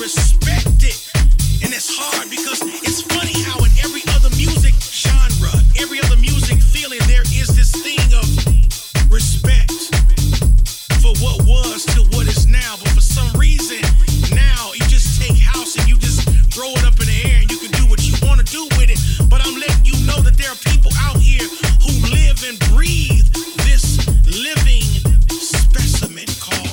respect it. And it's hard because it's funny how in every other music genre, every other music feeling, there is this thing of respect for what was to what is now. But for some reason, now you just take house and you just throw it up in the air and you can do what you want to do with it. But I'm letting you know that there are people out here who live and breathe this living specimen called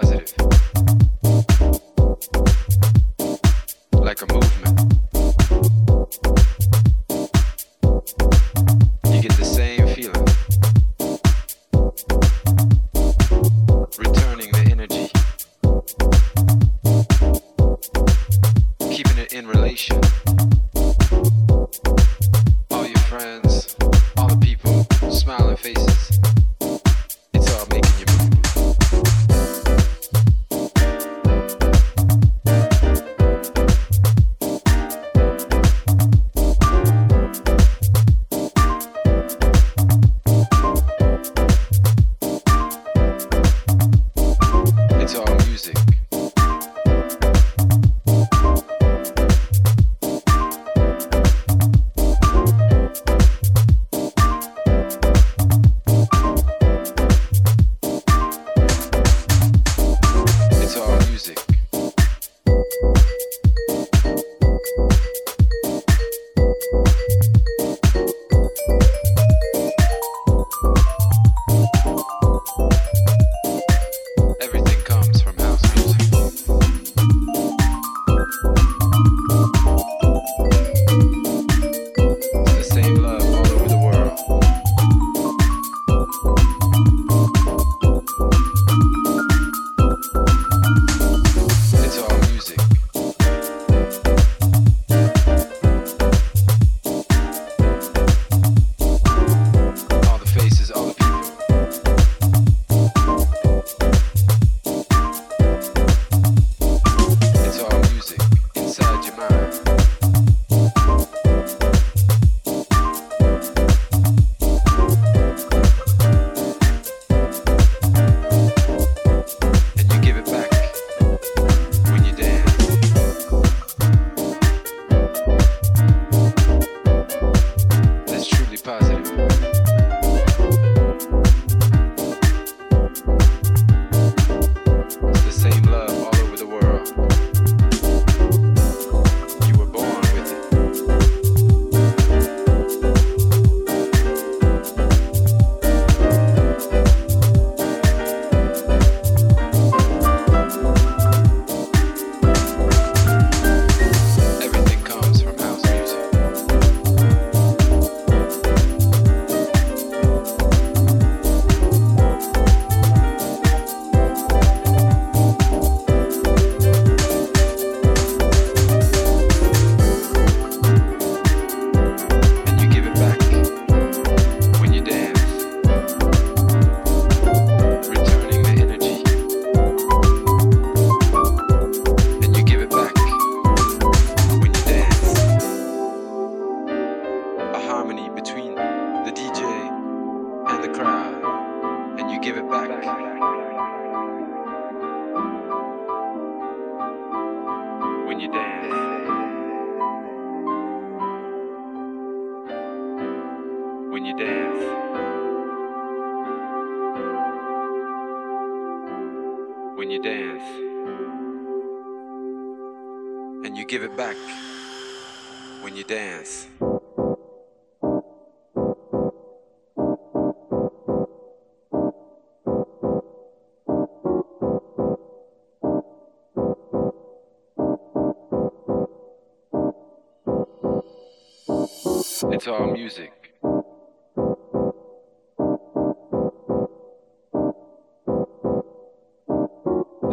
positive, like a movement. You get the same feeling, returning the energy, keeping it in relation. All your friends, all the people, smiling faces. It's all making you move. It's all music.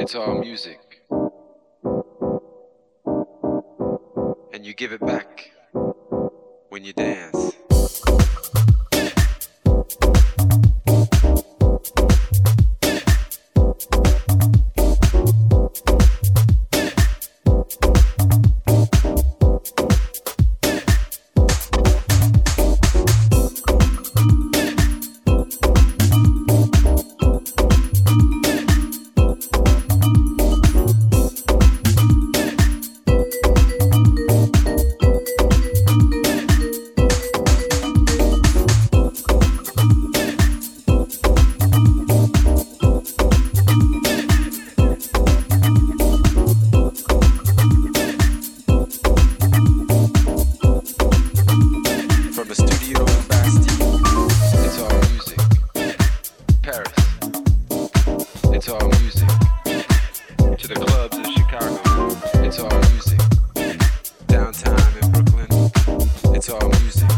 It's all music. And you give it back when you dance. It's all music. to the clubs of Chicago. It's all music. Downtown in Brooklyn. It's all music.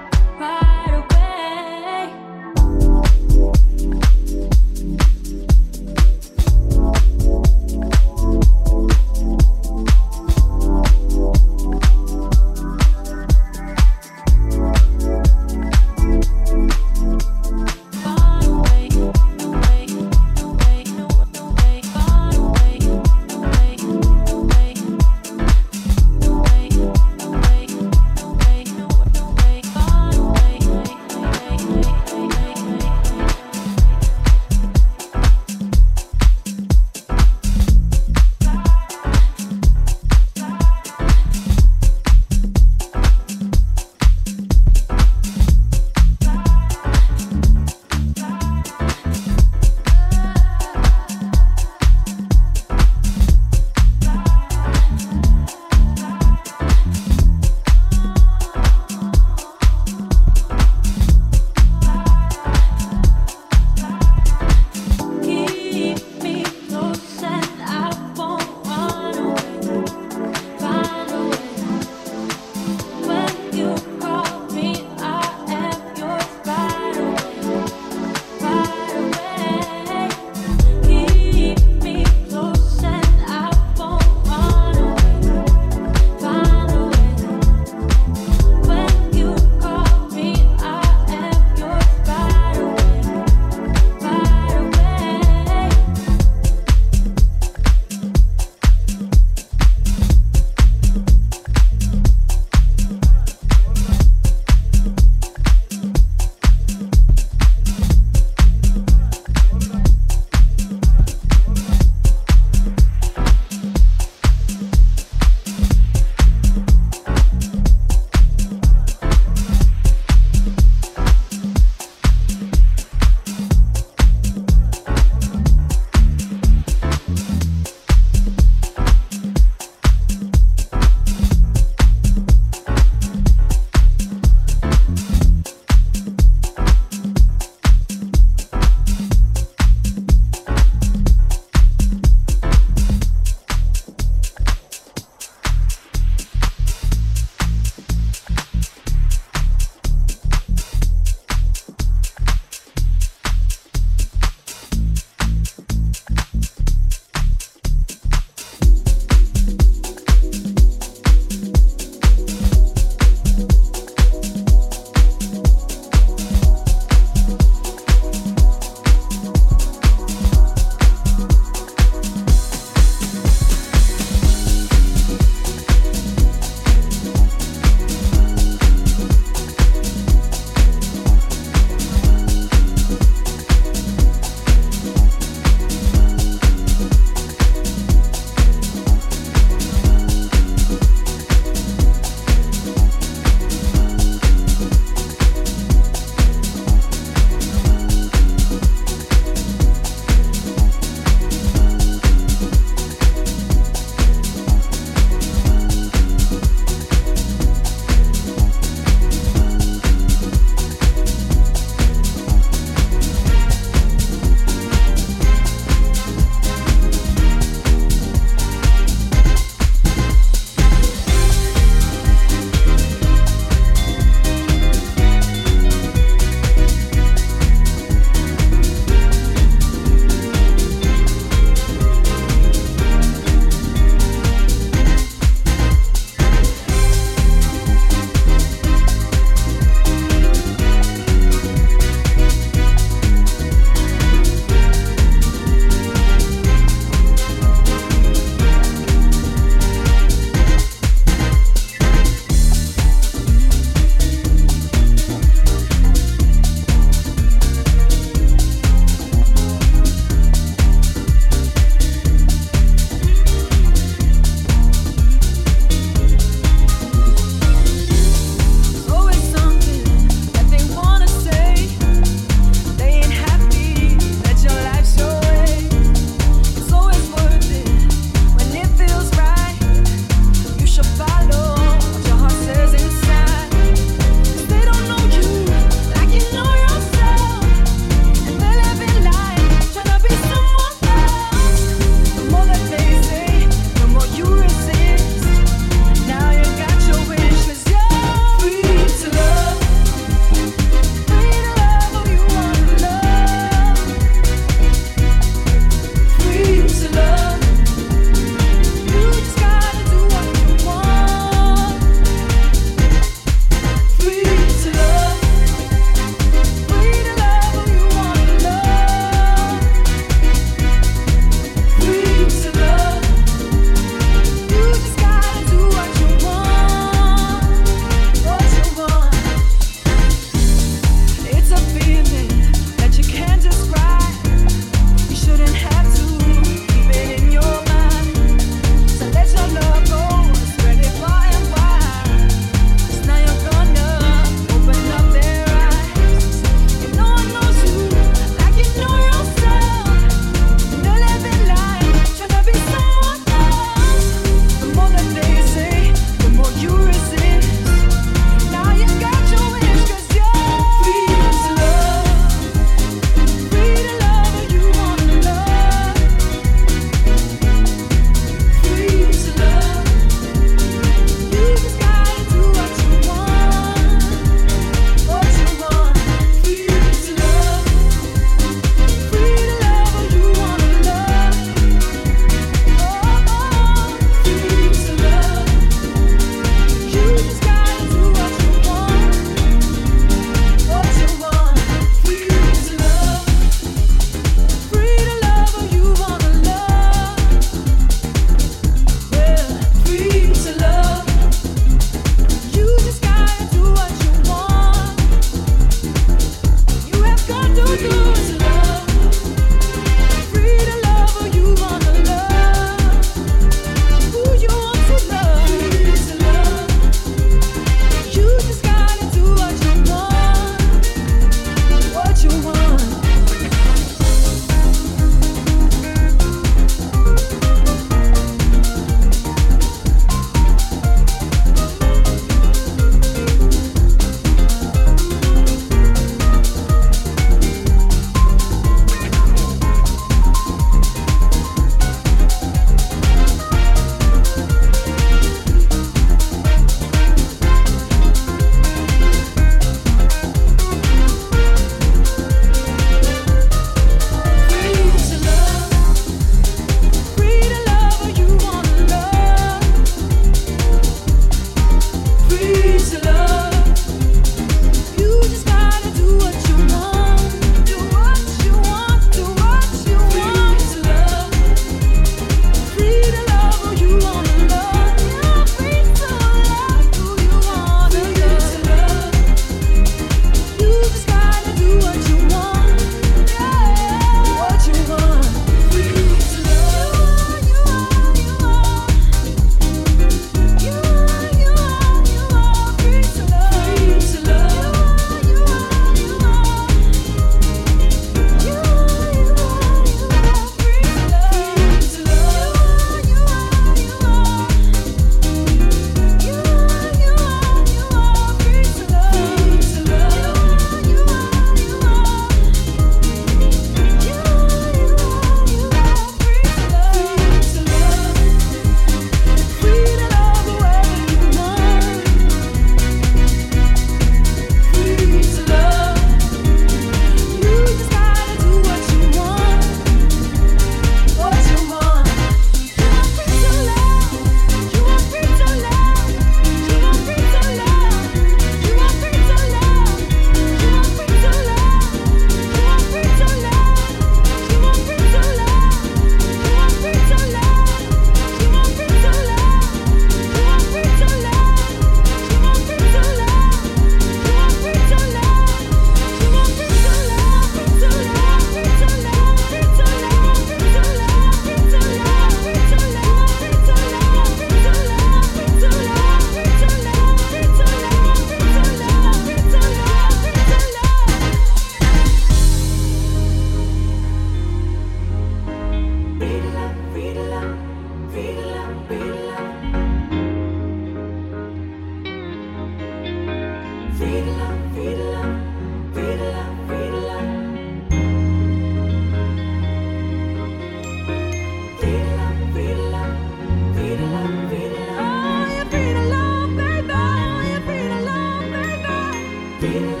Love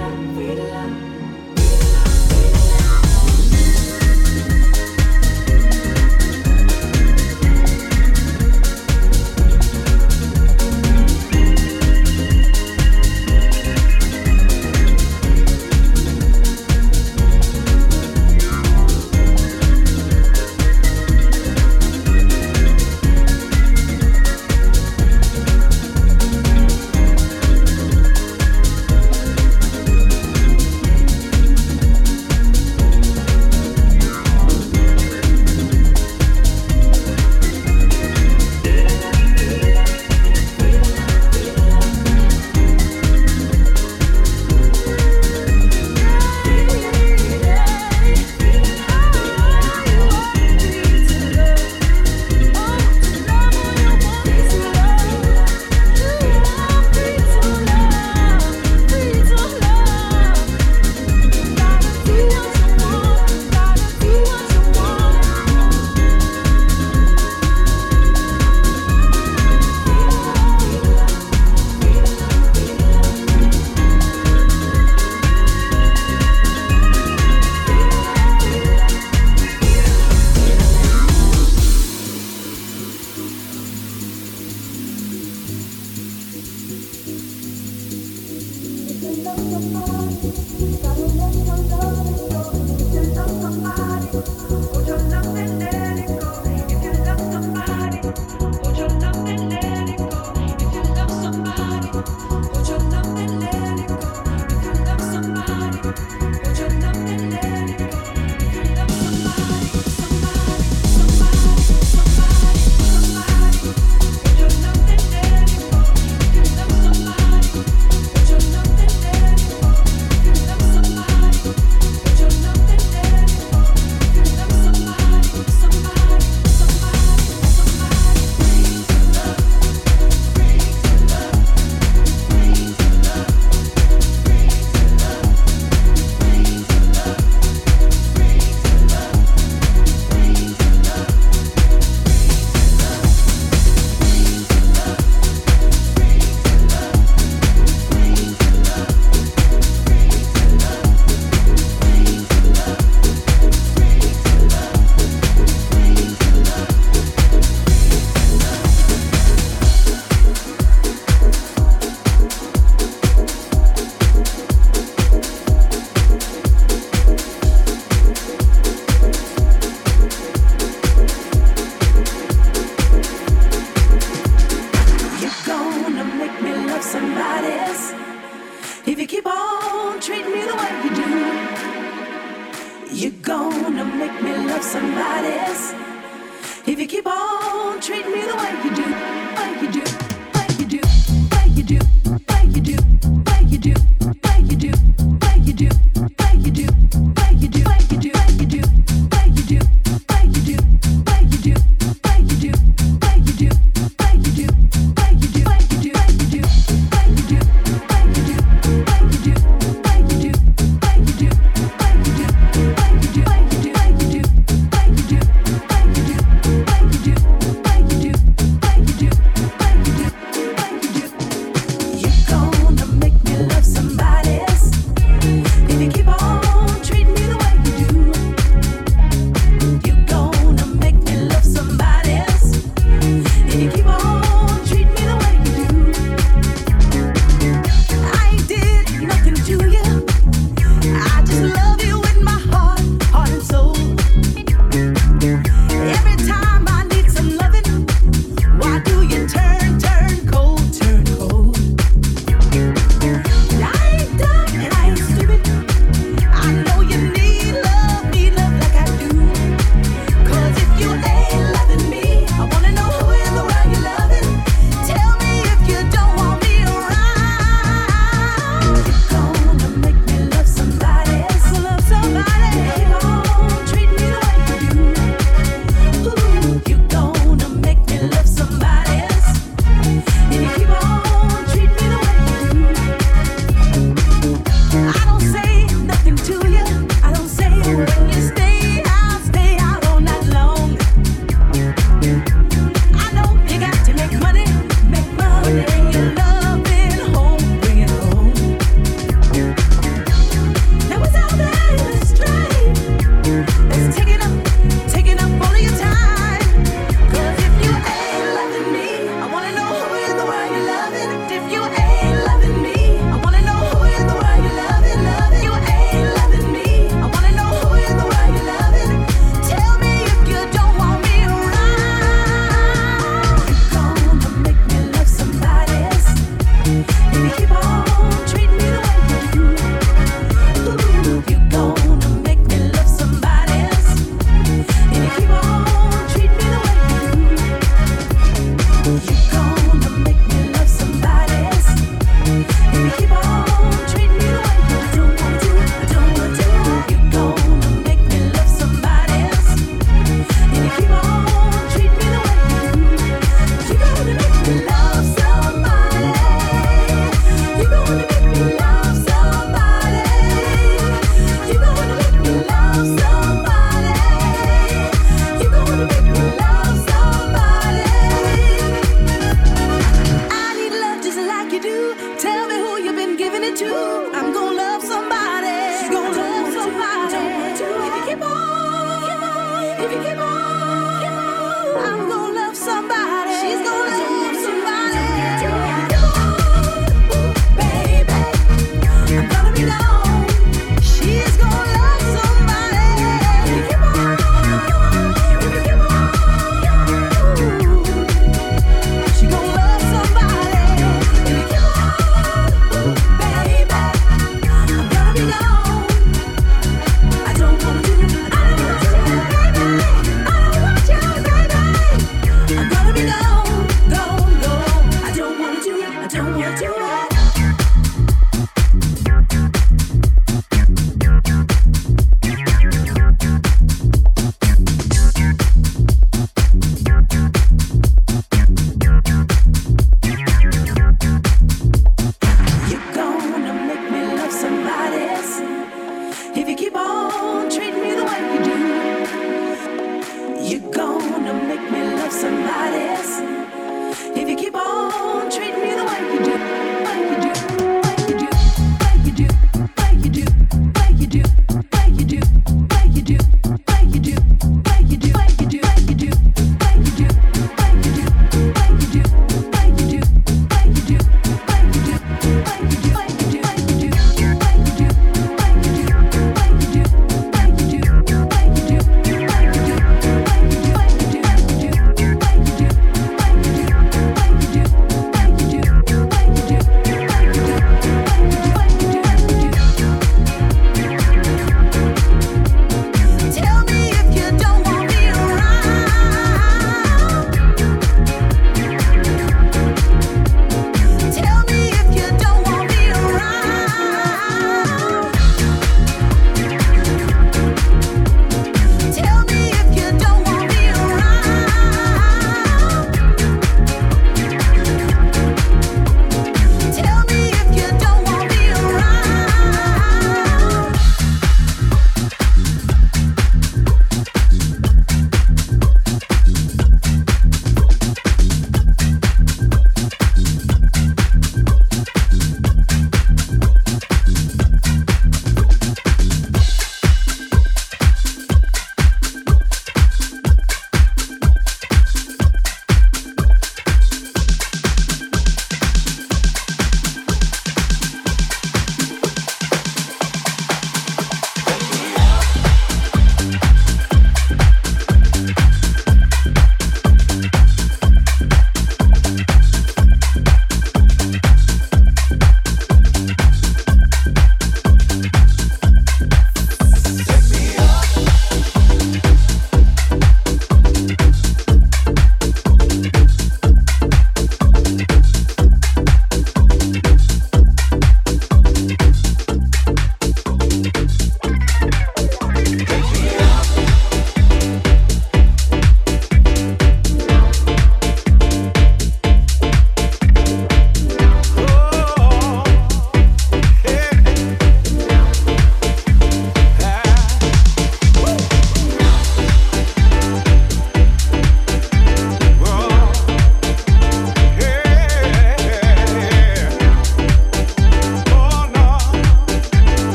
some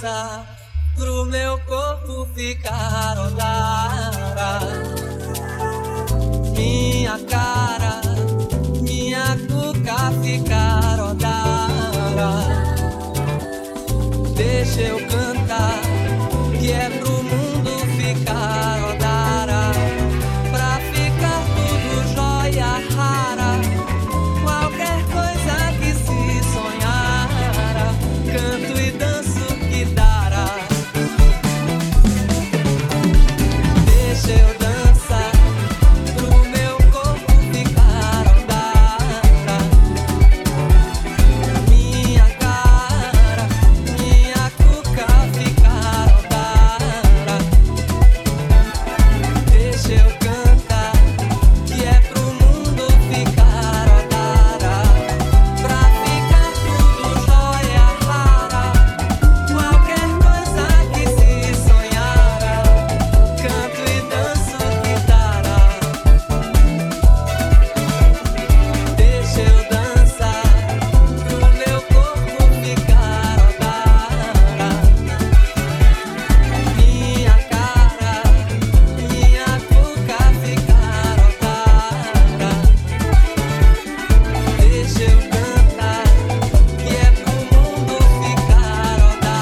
dançar, pro meu corpo ficar odara. Minha cara, minha cuca ficar odara. Deixa eu cantar, que é pro mundo ficar odara. Pra ficar tudo joia rara, qualquer coisa que se sonhara, canto e danço que dará. Deixa eu dançar, pro meu corpo ficar odara. Minha cara, minha cuca ficar odara. Deixa eu cantar, que é pro mundo ficar odara. Pra ficar tudo joia rara, qualquer coisa que se sonhara, canto e danço que dará. Deixa eu dançar, pro meu corpo ficar odara. Minha cara, minha boca ficar odara. Deixa eu cantar, que é pro mundo ficar odara. Pra ficar tudo joia rara,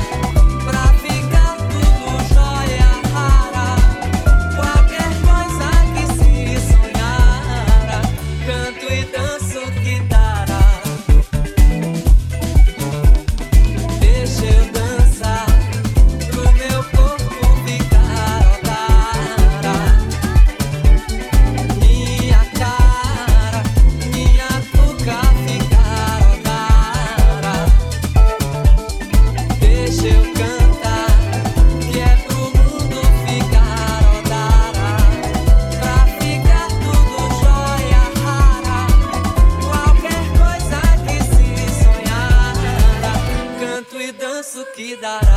qualquer coisa que se sonhara, canto e danço que dará. Deixa eu dançar, pro meu corpo ficar odara. Minha cara, minha boca ficar odara. Deixa eu cantar, que é pro mundo ficar odara. Pra ficar tudo joia rara, qualquer coisa que se sonhara, canto e danço que dará.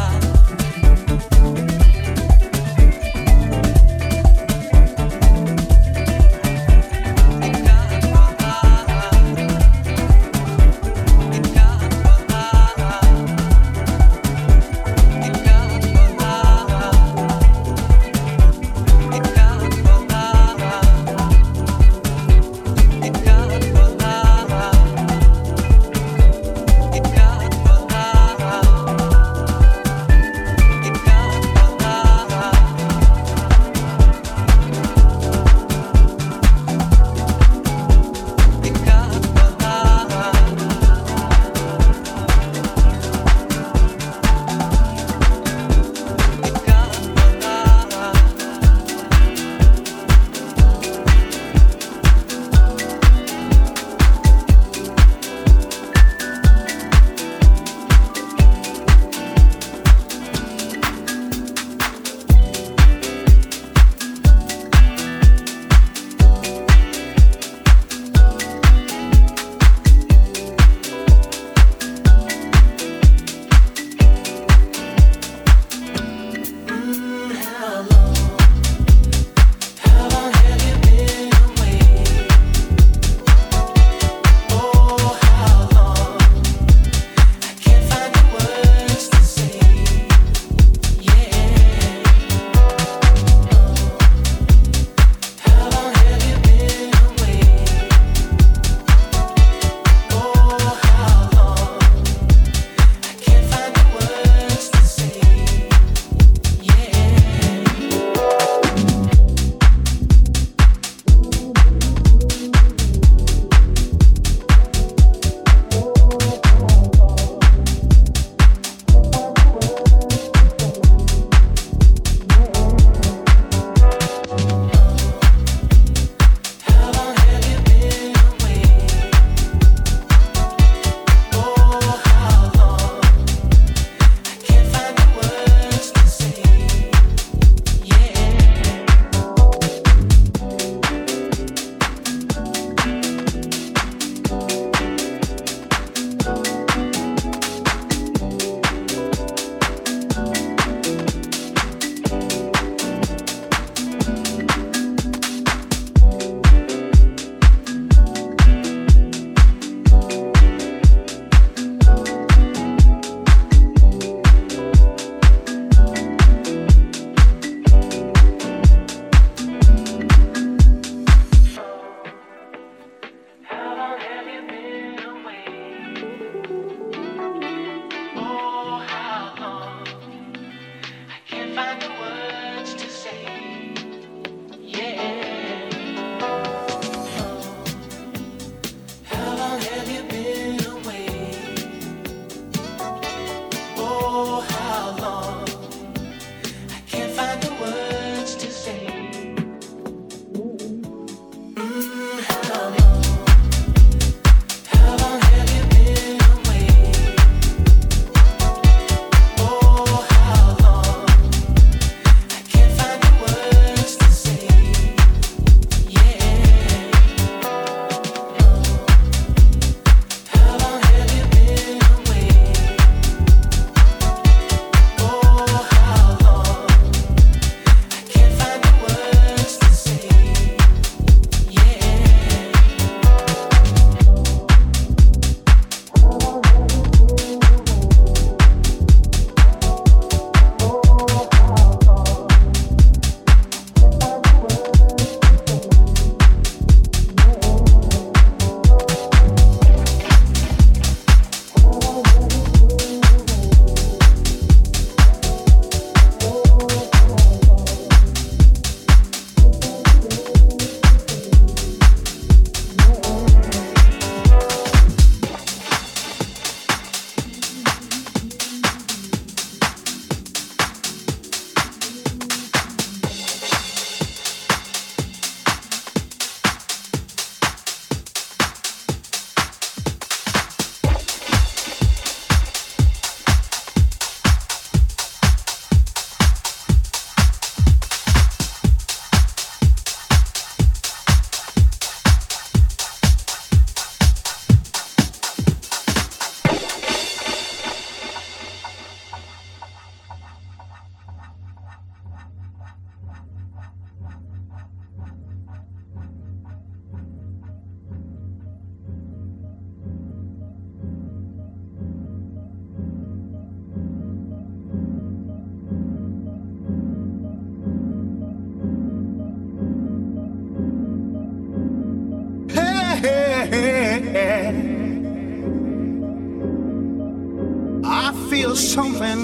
feel something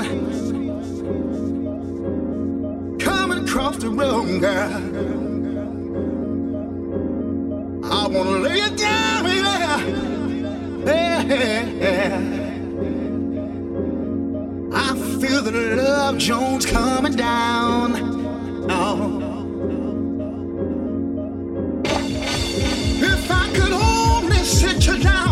coming across the room, girl. I want to lay it down, baby. Yeah. I feel the love Jones coming down. Oh. If I could only sit you down.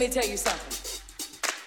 me tell you something.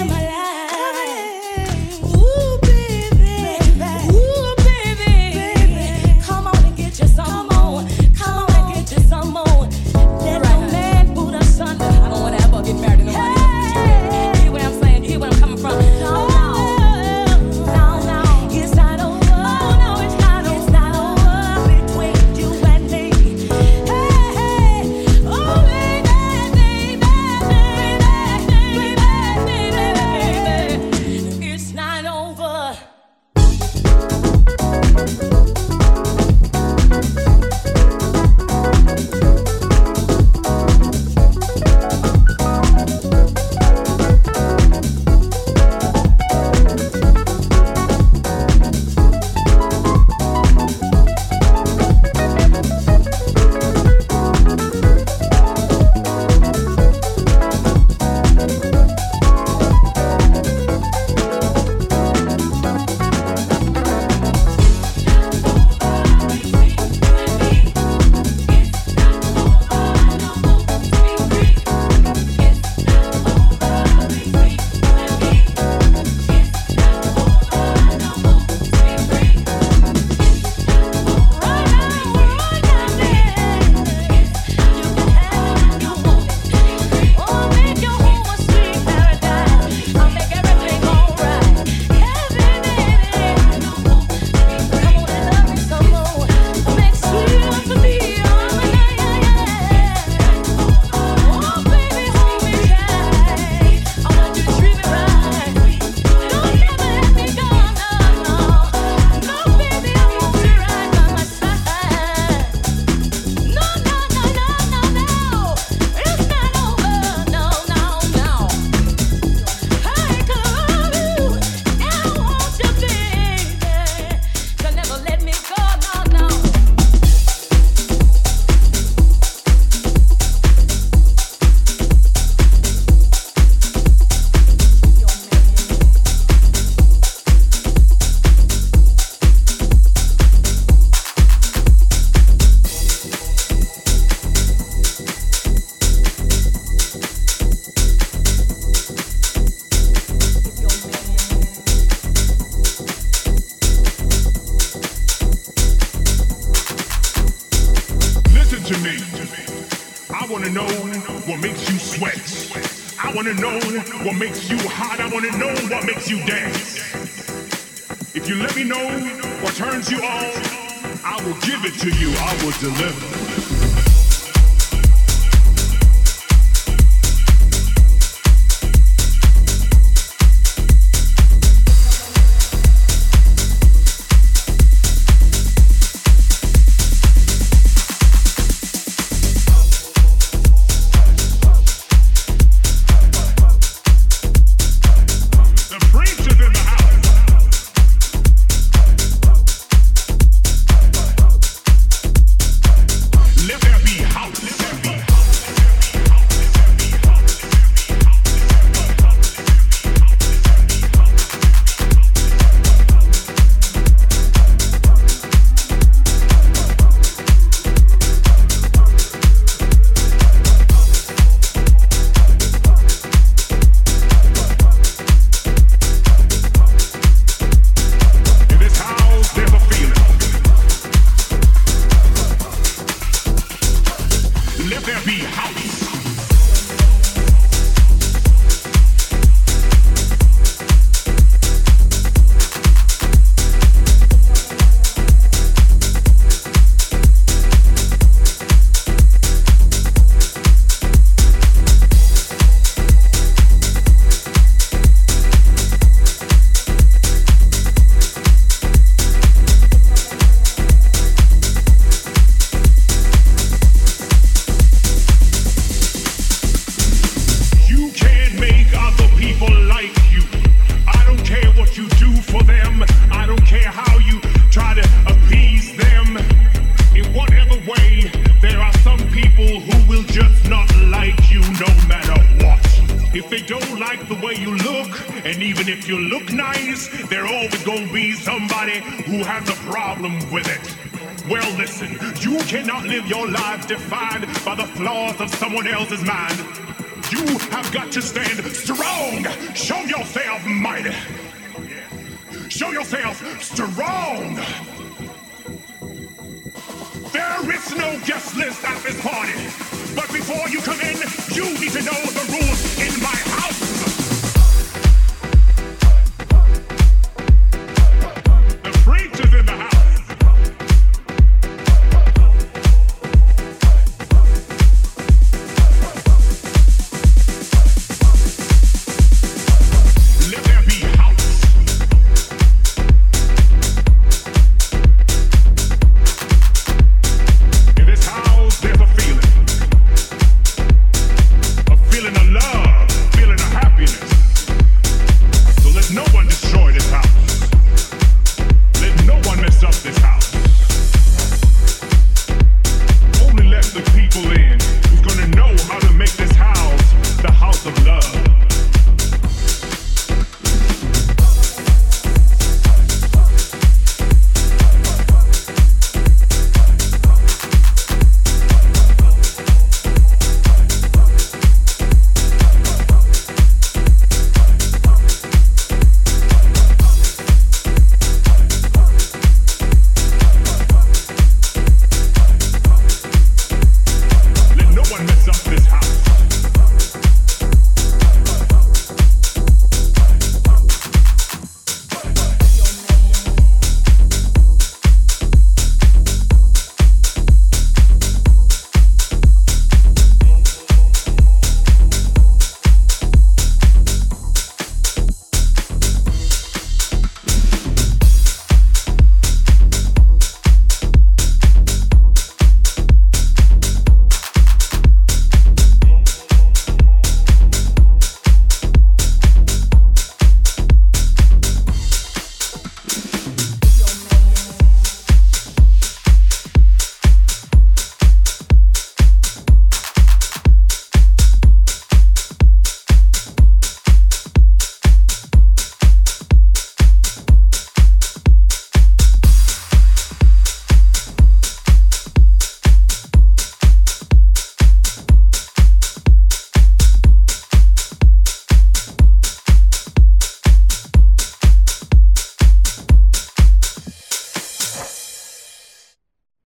of my life. people who will just not like you no matter what. If they don't like the way you look, and even if you look nice, there always gonna be somebody who has a problem with it. Well, listen, you cannot live your life defined by the flaws of someone else's mind. You have got to stand strong. Show yourself mighty. Show yourself strong. There is no guest list at this party, but before you come in, you need to know the rules in my